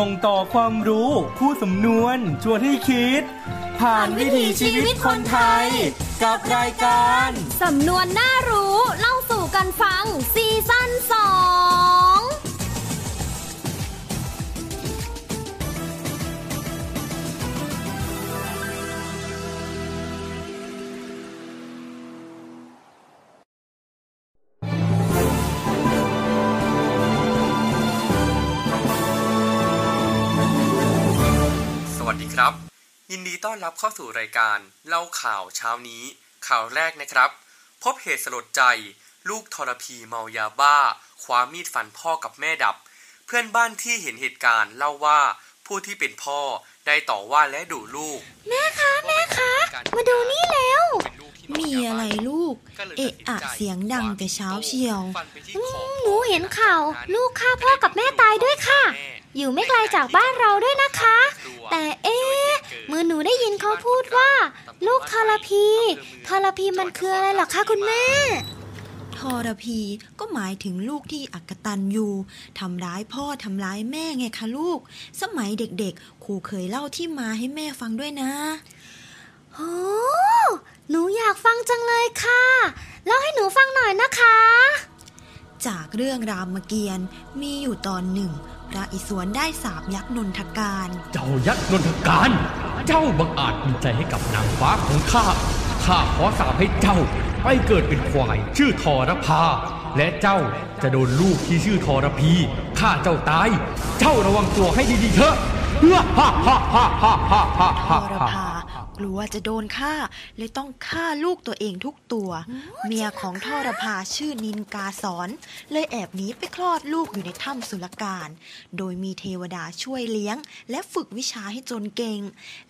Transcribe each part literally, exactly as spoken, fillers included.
ส่งต่อความรู้คู่สำนวนชวนให้คิดผ่านวิถีชีวิตคนไทยกับรายการสำนวนน่ารู้เล่าสู่กันฟังซีซั่นสองยินดีต้อนรับเข้าสู่รายการเล่าข่าวเช้านี้ข่าวแรกนะครับพบเหตุสลดใจลูกทรพีเมายาบ้าคว้ามีดฟันพ่อกับแม่ดับเพื่อนบ้านที่เห็นเหตุการณ์เล่าว่าผู้ที่เป็นพ่อได้ต่อว่าและดุลูกแม่คะแม่คะมาดูนี่แล้วมีอะไรลูกเอะอะเสียงดังแต่เช้าเชียวหนูเห็นข่าวลูกฆ่าพ่อกับแม่ตายด้วยค่ะอยู่ไม่ไกลจากบ้านเราด้วยนะคะแต่เอ๊ะเมื่อหนูได้ยินเขาพูดว่าลูกทรพีทรพีมันคืออะไรหรอคะคุณแม่ทรพีก็หมายถึงลูกที่อกตัญญูทำร้ายพ่อทำร้ายแม่ไงคะลูกสมัยเด็กๆครูเคยเล่าที่มาให้แม่ฟังด้วยนะโอ้หนูอยากฟังจังเลยค่ะเล่าให้หนูฟังหน่อยนะคะจากเรื่องรามเกียรติ์มีอยู่ตอนหนึ่งพระอิศวรได้สาปยักษ์นนทการเจ้ายักษ์นนทการเจ้าบังอาจมีใจให้กับนางฟ้าของข้าข้าขอสาปให้เจ้าไปเกิดเป็นควายชื่อทรพาและเจ้าจะโดนลูกที่ชื่อทรพีฆ่าเจ้าตายเจ้าระวังตัวให้ดีๆเถอะฮ่าฮ่าฮ่าฮ่าฮ่าฮ่าฮ่าทรพากลัวจะโดนฆ่าเลยต้องฆ่าลูกตัวเองทุกตัวเมียของทรพาชื่อนินกาสอนเลยแอบหนีไปคลอดลูกอยู่ในถ้ำสุลกาลโดยมีเทวดาช่วยเลี้ยงและฝึกวิชาให้จนเก่ง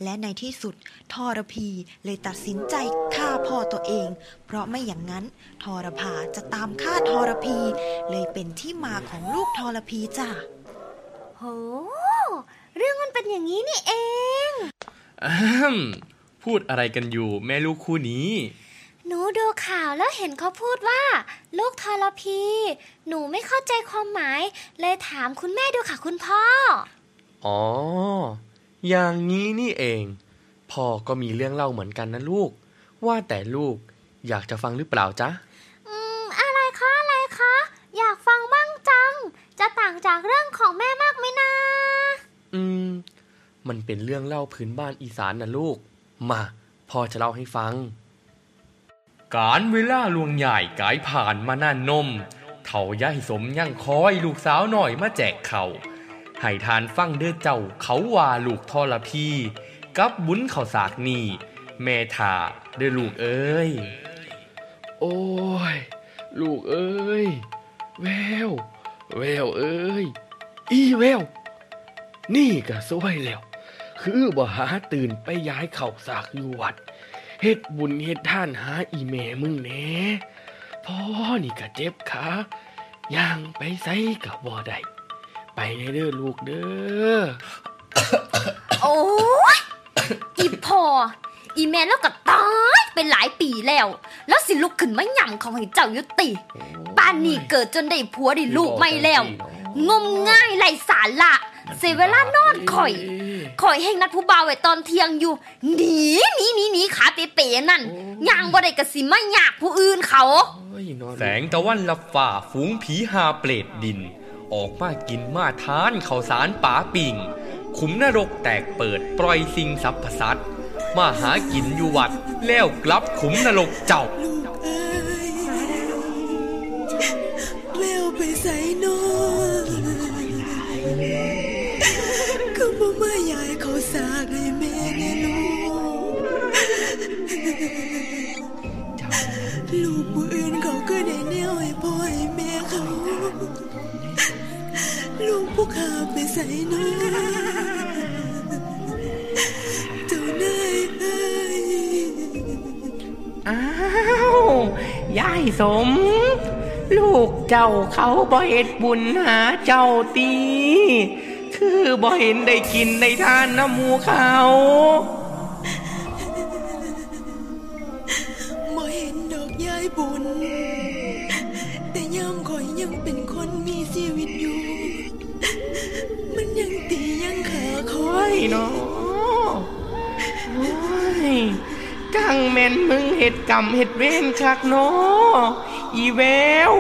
และในที่สุดทรพีเลยตัดสินใจฆ่าพ่อตัวเองเพราะไม่อย่างนั้นทรพาจะตามฆ่าทรพีเลยเป็นที่มาของลูกทรพีจ้ะโหเรื่องมันเป็นอย่างนี้นี่เองพูดอะไรกันอยู่แม่ลูกคู่นี้หนูดูข่าวแล้วเห็นเขาพูดว่าลูกทรพีหนูไม่เข้าใจความหมายเลยถามคุณแม่ดูค่ะคุณพ่ออ๋ออย่างนี้นี่เองพ่อก็มีเรื่องเล่าเหมือนกันนะลูกว่าแต่ลูกอยากจะฟังหรือเปล่าจ๊ะอืมอะไรคะอะไรคะอยากฟังบ้างจังจะต่างจากเรื่องของแม่มากไหมนะอืมมันเป็นเรื่องเล่าพื้นบ้านอีสานนะลูกมาพ่อจะเล่าให้ฟังการเวลาลวงใหญ่กายผ่านมาน่านนมเฒ่าย่ายสมยั่งคอยลูกสาวหน่อยมาแจกเขาให้ทานฟังเด้อเจ้าเขาว่าลูกทรพีกับบุญข้าวสากนี่แม่ถ่าเด้อลูกเอ้ยโอ้ยลูกเอ้ยแววแววเอ้ยอีแววนี่ก็ซวยแล้วคือบ่หาตื่นไปย้ายเข่าสากอยู่วัดเฮ็ดบุญเฮ็ดท่านหาอีแม่มึงแหน่พ่อนี่ก็เจ็บขาย่างไปไสก็บ่ได้ไปไงเด้อลูกเด้อ โอ้ยอีพ่ออีแม่แล้วก็ตายเป็นหลายปีแล้วแล้วสิลุกขึ้นมาหย่ำของให้เจ้ายุติป่านนี้เกิดจนได้ผัวได้ลูกไม่แล้วงมง่ายไร้สาระเสียเวลานอนข่อยข่อยแห่งนัดผู้บ่าวไว้ตอนเที่ยงอยู่หนีหนีหนีหนีขาเป๋ๆนั่นย่างบ่ได้กระสิไม่อยากผู้อื่นเขาแสงตะวันลับฝ่าฝูงผีหาเปรตดินออกมากินมาทานข้าวสารป๋าปิ่งขุมนรกแตกเปิดปล่อยสิ่งสรรพสัตว์มาหากินอยู่วัดแล้วกลับขุมนรกเจ้าแล้วไปไสโน่ก็บ่มายายเขาสากให้แม่แน่ลูกลูกผู้อื่นเขาก็ได้แนวให้พ่อให้แม่เขา ลูกพวกข้าไปใส่น้อยเจ้านายเอ้ยอ้าวย่ายสมลูกเจ้าเขาบ่เฮ็ดบุญหาเจ้าตีคือบ่เห็นได้กินได้ทานน้ำหมูเขาบ่เห็นดอกยายบุญแต่ย่ำข่อยยังเป็นคนมีชีวิตอยู่มันยังตียังขาข่อยเนาะจังแม่นมึงเฮ็ดกรรมเฮ็ดเวรคักเนาะอีแวว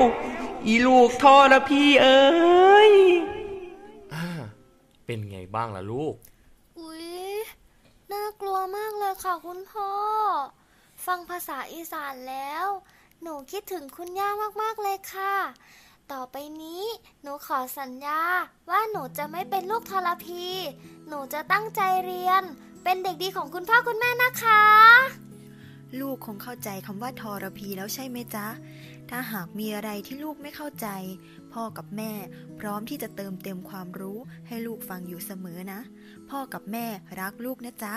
อีลูกท่อละพี่เอ้ยเป็นไงบ้างล่ะลูกอุ๊ยน่ากลัวมากเลยค่ะคุณพ่อฟังภาษาอีสานแล้วหนูคิดถึงคุณย่ามากๆเลยค่ะต่อไปนี้หนูขอสัญญาว่าหนูจะไม่เป็นลูกทรพีหนูจะตั้งใจเรียนเป็นเด็กดีของคุณพ่อคุณแม่นะคะลูกคงเข้าใจคำว่าทรพีแล้วใช่ไหมจ๊ะถ้าหากมีอะไรที่ลูกไม่เข้าใจพ่อกับแม่พร้อมที่จะเติมเต็มความรู้ให้ลูกฟังอยู่เสมอนะพ่อกับแม่รักลูกนะจ๊ะ